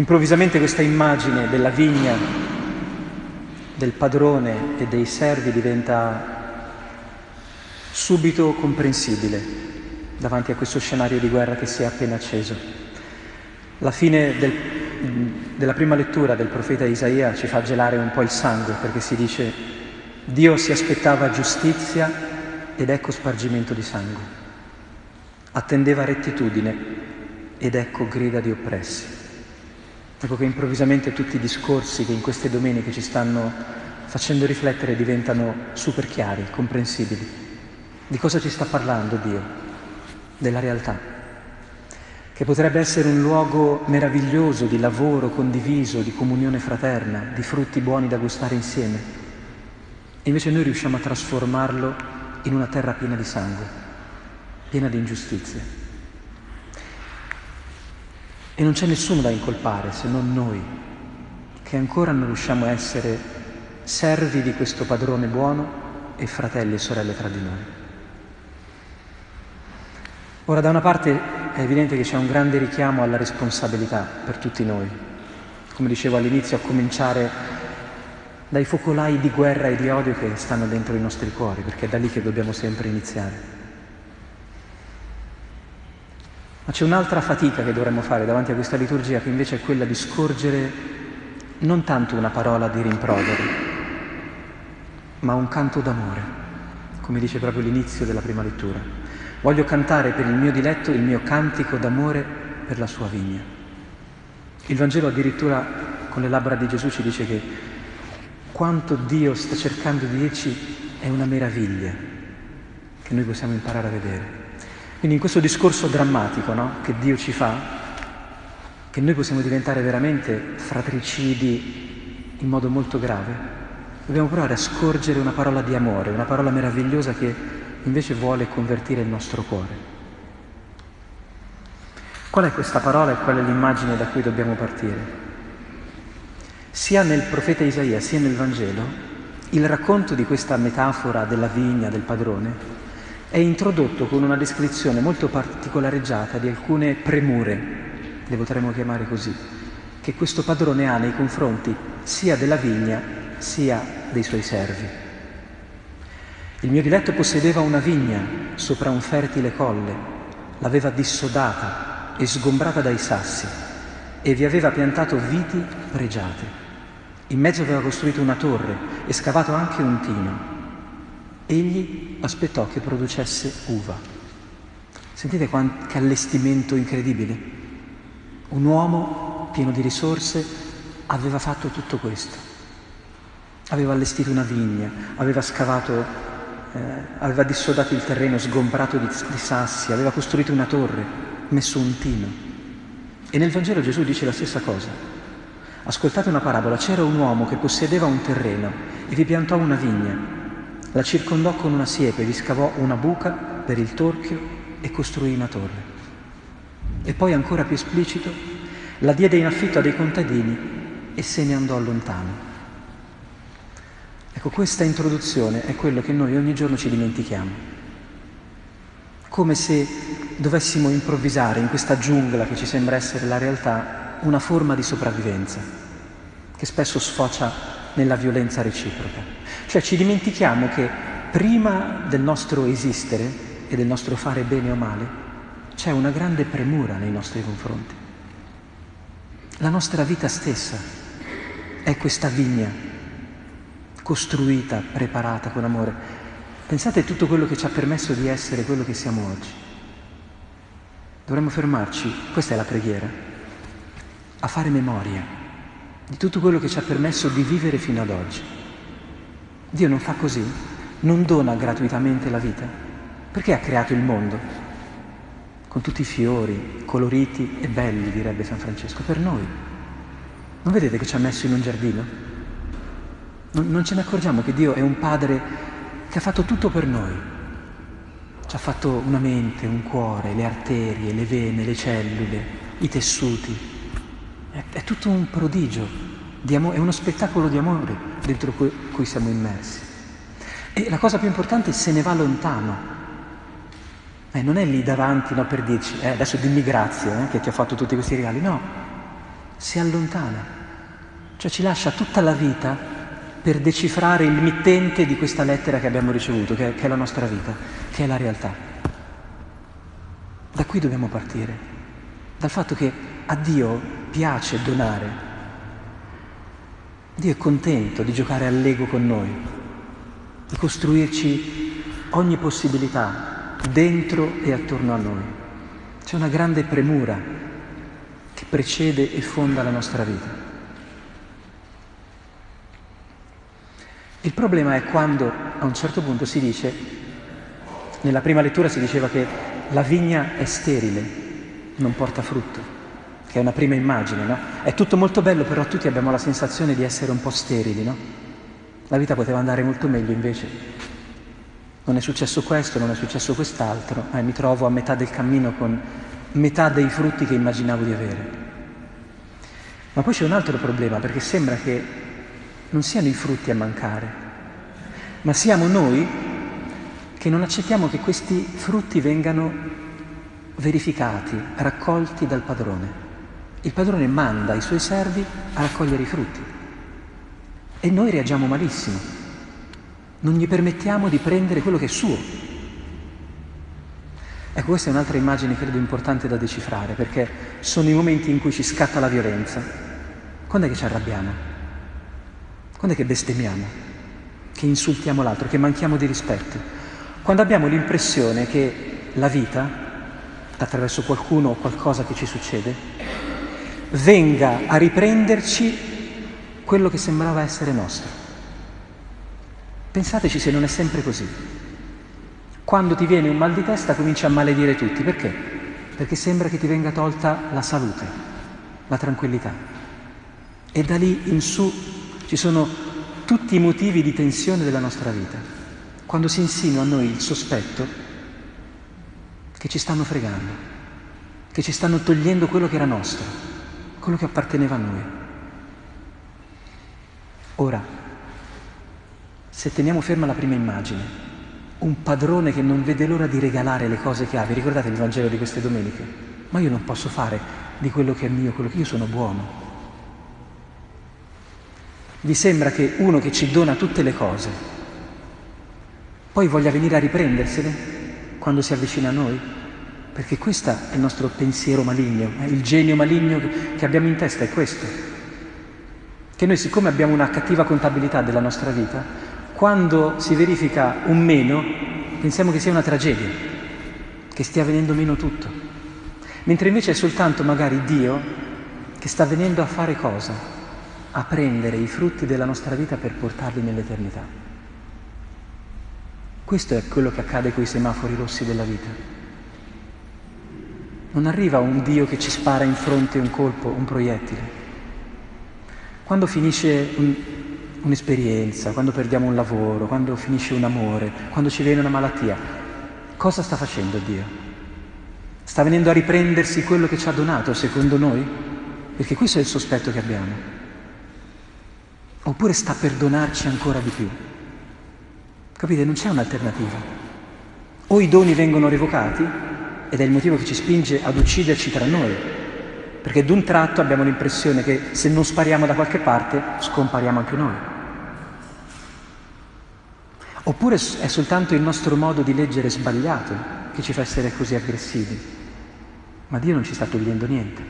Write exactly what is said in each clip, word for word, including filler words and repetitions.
Improvvisamente questa immagine della vigna, del padrone e dei servi diventa subito comprensibile davanti a questo scenario di guerra che si è appena acceso. La fine del, della prima lettura del profeta Isaia ci fa gelare un po' il sangue, perché si dice: Dio si aspettava giustizia ed ecco spargimento di sangue, attendeva rettitudine ed ecco grida di oppressi. Ecco che improvvisamente tutti i discorsi che in queste domeniche ci stanno facendo riflettere diventano super chiari, comprensibili. Di cosa ci sta parlando Dio? Della realtà, che potrebbe essere un luogo meraviglioso di lavoro condiviso, di comunione fraterna, di frutti buoni da gustare insieme. E invece noi riusciamo a trasformarlo in una terra piena di sangue, piena di ingiustizie. E non c'è nessuno da incolpare se non noi, che ancora non riusciamo a essere servi di questo padrone buono e fratelli e sorelle tra di noi. Ora, da una parte è evidente che c'è un grande richiamo alla responsabilità per tutti noi, come dicevo all'inizio, a cominciare dai focolai di guerra e di odio che stanno dentro i nostri cuori, perché è da lì che dobbiamo sempre iniziare. Ma c'è un'altra fatica che dovremmo fare davanti a questa liturgia, che invece è quella di scorgere non tanto una parola di rimprovero, ma un canto d'amore, come dice proprio l'inizio della prima lettura. Voglio cantare per il mio diletto il mio cantico d'amore per la sua vigna. Il Vangelo addirittura con le labbra di Gesù ci dice che quanto Dio sta cercando di dirci è una meraviglia che noi possiamo imparare a vedere. Quindi in questo discorso drammatico, no, che Dio ci fa, che noi possiamo diventare veramente fratricidi in modo molto grave, dobbiamo provare a scorgere una parola di amore, una parola meravigliosa che invece vuole convertire il nostro cuore. Qual è questa parola e qual è l'immagine da cui dobbiamo partire? Sia nel profeta Isaia sia nel Vangelo, il racconto di questa metafora della vigna, del padrone, è introdotto con una descrizione molto particolareggiata di alcune premure, le potremmo chiamare così, che questo padrone ha nei confronti sia della vigna sia dei suoi servi. Il mio diletto possedeva una vigna sopra un fertile colle, l'aveva dissodata e sgombrata dai sassi e vi aveva piantato viti pregiate. In mezzo aveva costruito una torre e scavato anche un tino. Egli aspettò che producesse uva. Sentite che allestimento incredibile. Un uomo pieno di risorse aveva fatto tutto questo. Aveva allestito una vigna, aveva scavato, eh, aveva dissodato il terreno, sgombrato di, di sassi, aveva costruito una torre, messo un tino. E nel Vangelo Gesù dice la stessa cosa. Ascoltate una parabola. C'era un uomo che possedeva un terreno e vi piantò una vigna. La circondò con una siepe, vi scavò una buca per il torchio e costruì una torre. E poi, ancora più esplicito, la diede in affitto a dei contadini e se ne andò lontano. Ecco, questa introduzione è quello che noi ogni giorno ci dimentichiamo. Come se dovessimo improvvisare in questa giungla che ci sembra essere la realtà una forma di sopravvivenza che spesso sfocia nella violenza reciproca. Cioè ci dimentichiamo che prima del nostro esistere e del nostro fare bene o male c'è una grande premura nei nostri confronti. La nostra vita stessa è questa vigna costruita, preparata con amore. Pensate a tutto quello che ci ha permesso di essere quello che siamo oggi. Dovremmo fermarci, questa è la preghiera, a fare memoria di tutto quello che ci ha permesso di vivere fino ad oggi. Dio non fa così, non dona gratuitamente la vita, perché ha creato il mondo, con tutti i fiori, coloriti e belli, direbbe San Francesco, per noi. Non vedete che ci ha messo in un giardino? Non, non ce ne accorgiamo che Dio è un padre che ha fatto tutto per noi. Ci ha fatto una mente, un cuore, le arterie, le vene, le cellule, i tessuti. È tutto un prodigio, di amore, è uno spettacolo di amore dentro cui, cui siamo immersi. E la cosa più importante è se ne va lontano. Eh, non è lì davanti, no, per dirci, eh, adesso dimmi grazie eh, che ti ho fatto tutti questi regali, no. si allontana, cioè ci lascia tutta la vita per decifrare il mittente di questa lettera che abbiamo ricevuto, che è, che è la nostra vita, che è la realtà. Da qui dobbiamo partire, dal fatto che a Dio piace donare. Dio è contento di giocare all'ego con noi, di costruirci ogni possibilità dentro e attorno a noi. C'è una grande premura che precede e fonda la nostra vita. Il problema è quando a un certo punto si dice, nella prima lettura si diceva che la vigna è sterile, non porta frutto, che è una prima immagine, no? È tutto molto bello, però tutti abbiamo la sensazione di essere un po' sterili, no? La vita poteva andare molto meglio invece. Non è successo questo, non è successo quest'altro, eh, mi trovo a metà del cammino con metà dei frutti che immaginavo di avere. Ma poi c'è un altro problema, perché sembra che non siano i frutti a mancare, ma siamo noi che non accettiamo che questi frutti vengano verificati, raccolti dal padrone. Il padrone manda i suoi servi a raccogliere i frutti e noi reagiamo malissimo, non gli permettiamo di prendere quello che è suo. Ecco, questa è un'altra immagine credo importante da decifrare, perché sono i momenti in cui ci scatta la violenza. Quando è che ci arrabbiamo? Quando è che bestemmiamo? Che insultiamo l'altro? Che manchiamo di rispetto? Quando abbiamo l'impressione che la vita, attraverso qualcuno o qualcosa che ci succede, venga a riprenderci quello che sembrava essere nostro. Pensateci se non è sempre così. Quando ti viene un mal di testa cominci a maledire tutti. Perché? Perché sembra che ti venga tolta la salute, la tranquillità. E da lì in su ci sono tutti i motivi di tensione della nostra vita. Quando si insinua a noi il sospetto che ci stanno fregando, che ci stanno togliendo quello che era nostro, quello che apparteneva a noi. Ora, se teniamo ferma la prima immagine, un padrone che non vede l'ora di regalare le cose che ha, vi ricordate il Vangelo di queste domeniche? Ma io non posso fare di quello che è mio, quello che io sono buono. Vi sembra che uno che ci dona tutte le cose, poi voglia venire a riprendersele quando si avvicina a noi? Perché questo è il nostro pensiero maligno, eh? Il genio maligno che abbiamo in testa è questo. Che noi, siccome abbiamo una cattiva contabilità della nostra vita, quando si verifica un meno, pensiamo che sia una tragedia, che stia venendo meno tutto. Mentre invece è soltanto magari Dio che sta venendo a fare cosa? A prendere i frutti della nostra vita per portarli nell'eternità. Questo è quello che accade con i semafori rossi della vita. Non arriva un Dio che ci spara in fronte un colpo, un proiettile. Quando finisce un, un'esperienza, quando perdiamo un lavoro, quando finisce un amore, quando ci viene una malattia, cosa sta facendo Dio? Sta venendo a riprendersi quello che ci ha donato, secondo noi? Perché questo è il sospetto che abbiamo. Oppure sta per donarci ancora di più? Capite? Non c'è un'alternativa. O i doni vengono revocati, ed è il motivo che ci spinge ad ucciderci tra noi, perché d'un tratto abbiamo l'impressione che se non spariamo da qualche parte scompariamo anche noi. Oppure è soltanto il nostro modo di leggere sbagliato che ci fa essere così aggressivi, ma Dio non ci sta togliendo niente.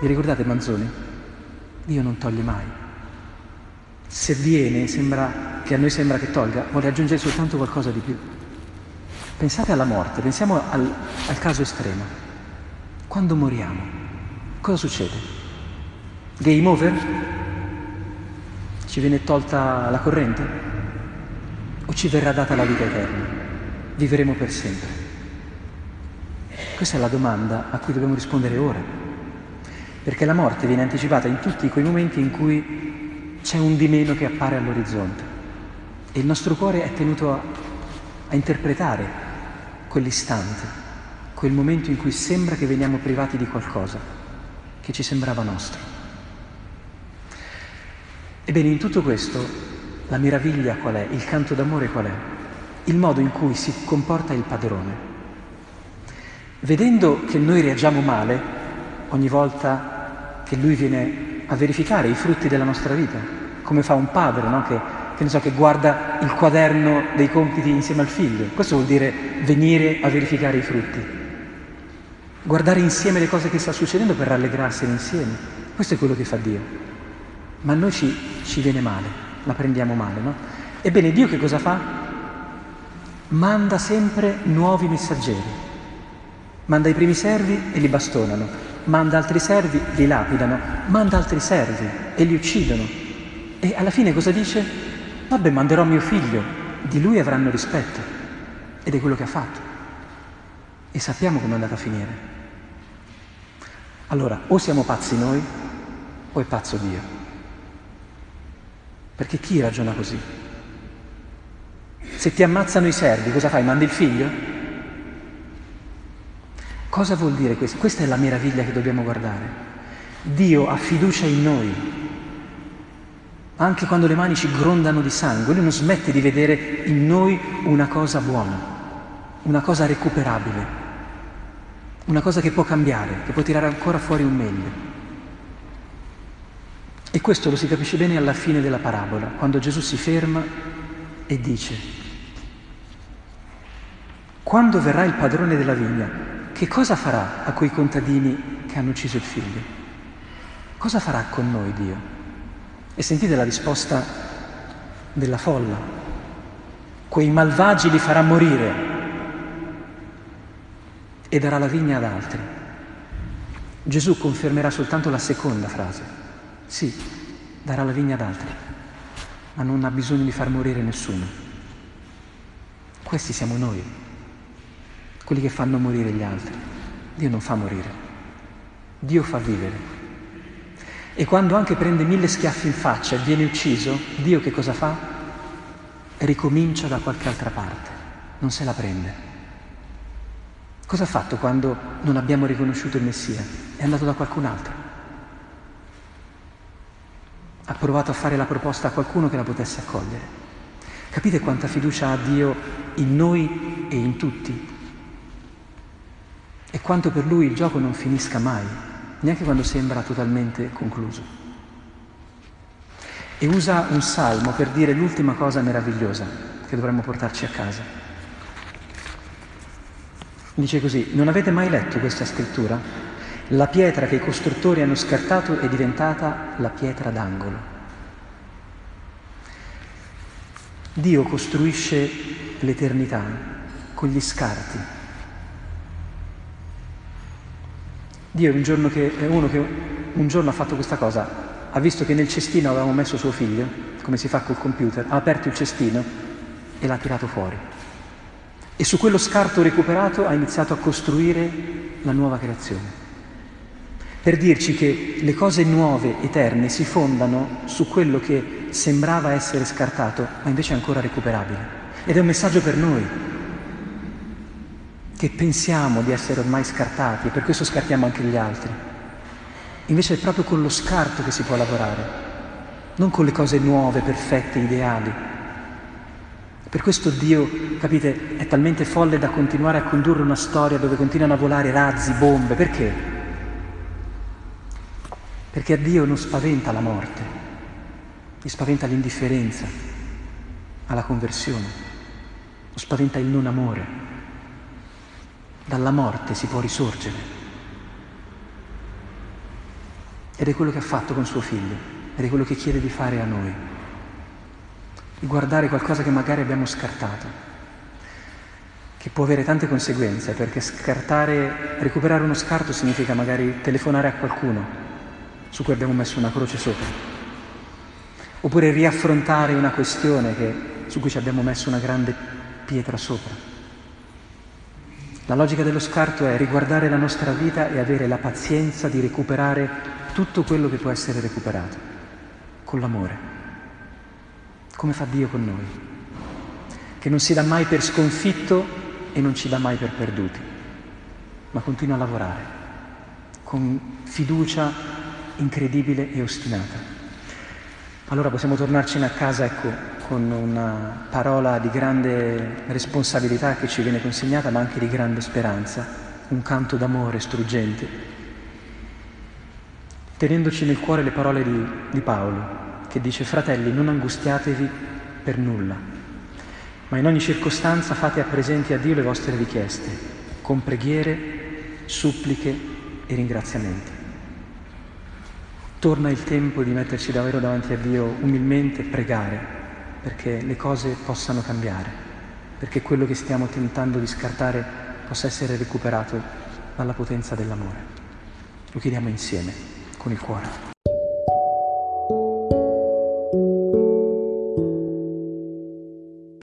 Vi ricordate Manzoni? Dio non toglie mai. Se viene, sembra che a noi sembra che tolga, vuole aggiungere soltanto qualcosa di più. Pensate alla morte, pensiamo al, al caso estremo. Quando moriamo, cosa succede? Game over? Ci viene tolta la corrente? O ci verrà data la vita eterna? Vivremo per sempre? Questa è la domanda a cui dobbiamo rispondere ora, perché la morte viene anticipata in tutti quei momenti in cui c'è un dimeno che appare all'orizzonte e il nostro cuore è tenuto a, a interpretare quell'istante, quel momento in cui sembra che veniamo privati di qualcosa che ci sembrava nostro. Ebbene, in tutto questo, la meraviglia qual è? Il canto d'amore qual è? Il modo in cui si comporta il padrone. Vedendo che noi reagiamo male ogni volta che Lui viene a verificare i frutti della nostra vita, come fa un padre, no? che, che, ne so, che guarda il quaderno dei compiti insieme al figlio. Questo vuol dire venire a verificare i frutti. Guardare insieme le cose che sta succedendo per rallegrarsene insieme. Questo è quello che fa Dio. Ma a noi ci, ci viene male, la prendiamo male, no? Ebbene, Dio che cosa fa? Manda sempre nuovi messaggeri. Manda i primi servi e li bastonano. Manda altri servi, li lapidano. Manda altri servi e li uccidono. E alla fine cosa dice? Vabbè, manderò mio figlio, di lui avranno rispetto. Ed è quello che ha fatto. E sappiamo come è andata a finire. Allora, o siamo pazzi noi, o è pazzo Dio. Perché chi ragiona così? Se ti ammazzano i servi, cosa fai? Mandi il figlio? Cosa vuol dire questo? Questa è la meraviglia che dobbiamo guardare. Dio ha fiducia in noi. Anche quando le mani ci grondano di sangue, Lui non smette di vedere in noi una cosa buona, una cosa recuperabile. Una cosa che può cambiare, che può tirare ancora fuori un meglio. E questo lo si capisce bene alla fine della parabola, quando Gesù si ferma e dice: quando verrà il padrone della vigna, che cosa farà a quei contadini che hanno ucciso il figlio? Cosa farà con noi Dio? E sentite la risposta della folla: quei malvagi li farà morire e darà la vigna ad altri. Gesù confermerà soltanto la seconda frase. Sì, darà la vigna ad altri, ma non ha bisogno di far morire nessuno. Questi siamo noi, quelli che fanno morire gli altri. Dio non fa morire, Dio fa vivere. E quando anche prende mille schiaffi in faccia e viene ucciso, Dio che cosa fa? Ricomincia da qualche altra parte, non se la prende. Cosa ha fatto quando non abbiamo riconosciuto il Messia? È andato da qualcun altro. Ha provato a fare la proposta a qualcuno che la potesse accogliere. Capite quanta fiducia ha Dio in noi e in tutti? E quanto per Lui il gioco non finisca mai, neanche quando sembra totalmente concluso. E usa un salmo per dire l'ultima cosa meravigliosa che dovremmo portarci a casa. Dice così: non avete mai letto questa scrittura? La pietra che i costruttori hanno scartato è diventata la pietra d'angolo. Dio costruisce l'eternità con gli scarti. Dio è un giorno che, è uno che un giorno ha fatto questa cosa. Ha visto che nel cestino avevamo messo suo figlio, come si fa col computer, ha aperto il cestino e l'ha tirato fuori. E su quello scarto recuperato ha iniziato a costruire la nuova creazione. Per dirci che le cose nuove, eterne, si fondano su quello che sembrava essere scartato, ma invece è ancora recuperabile. Ed è un messaggio per noi, che pensiamo di essere ormai scartati, e per questo scartiamo anche gli altri. Invece è proprio con lo scarto che si può lavorare, non con le cose nuove, perfette, ideali. Per questo Dio, capite, è talmente folle da continuare a condurre una storia dove continuano a volare razzi, bombe. Perché? Perché a Dio non spaventa la morte, gli spaventa l'indifferenza alla conversione, lo spaventa il non amore. Dalla morte si può risorgere. Ed è quello che ha fatto con suo figlio, ed è quello che chiede di fare a noi. Di guardare qualcosa che magari abbiamo scartato, che può avere tante conseguenze, perché scartare, recuperare uno scarto significa magari telefonare a qualcuno su cui abbiamo messo una croce sopra, oppure riaffrontare una questione che, su cui ci abbiamo messo una grande pietra sopra. La logica dello scarto è riguardare la nostra vita e avere la pazienza di recuperare tutto quello che può essere recuperato, con l'amore. Come fa Dio con noi, che non si dà mai per sconfitto e non ci dà mai per perduti, ma continua a lavorare con fiducia incredibile e ostinata. Allora possiamo tornarci a casa, ecco, con una parola di grande responsabilità che ci viene consegnata, ma anche di grande speranza, un canto d'amore struggente. tenendoci nel cuore le parole di, di Paolo, che dice: fratelli, non angustiatevi per nulla, ma in ogni circostanza fate appresenti a Dio le vostre richieste, con preghiere, suppliche e ringraziamenti. Torna il tempo di metterci davvero davanti a Dio umilmente e pregare, perché le cose possano cambiare, perché quello che stiamo tentando di scartare possa essere recuperato dalla potenza dell'amore. Lo chiediamo insieme, con il cuore.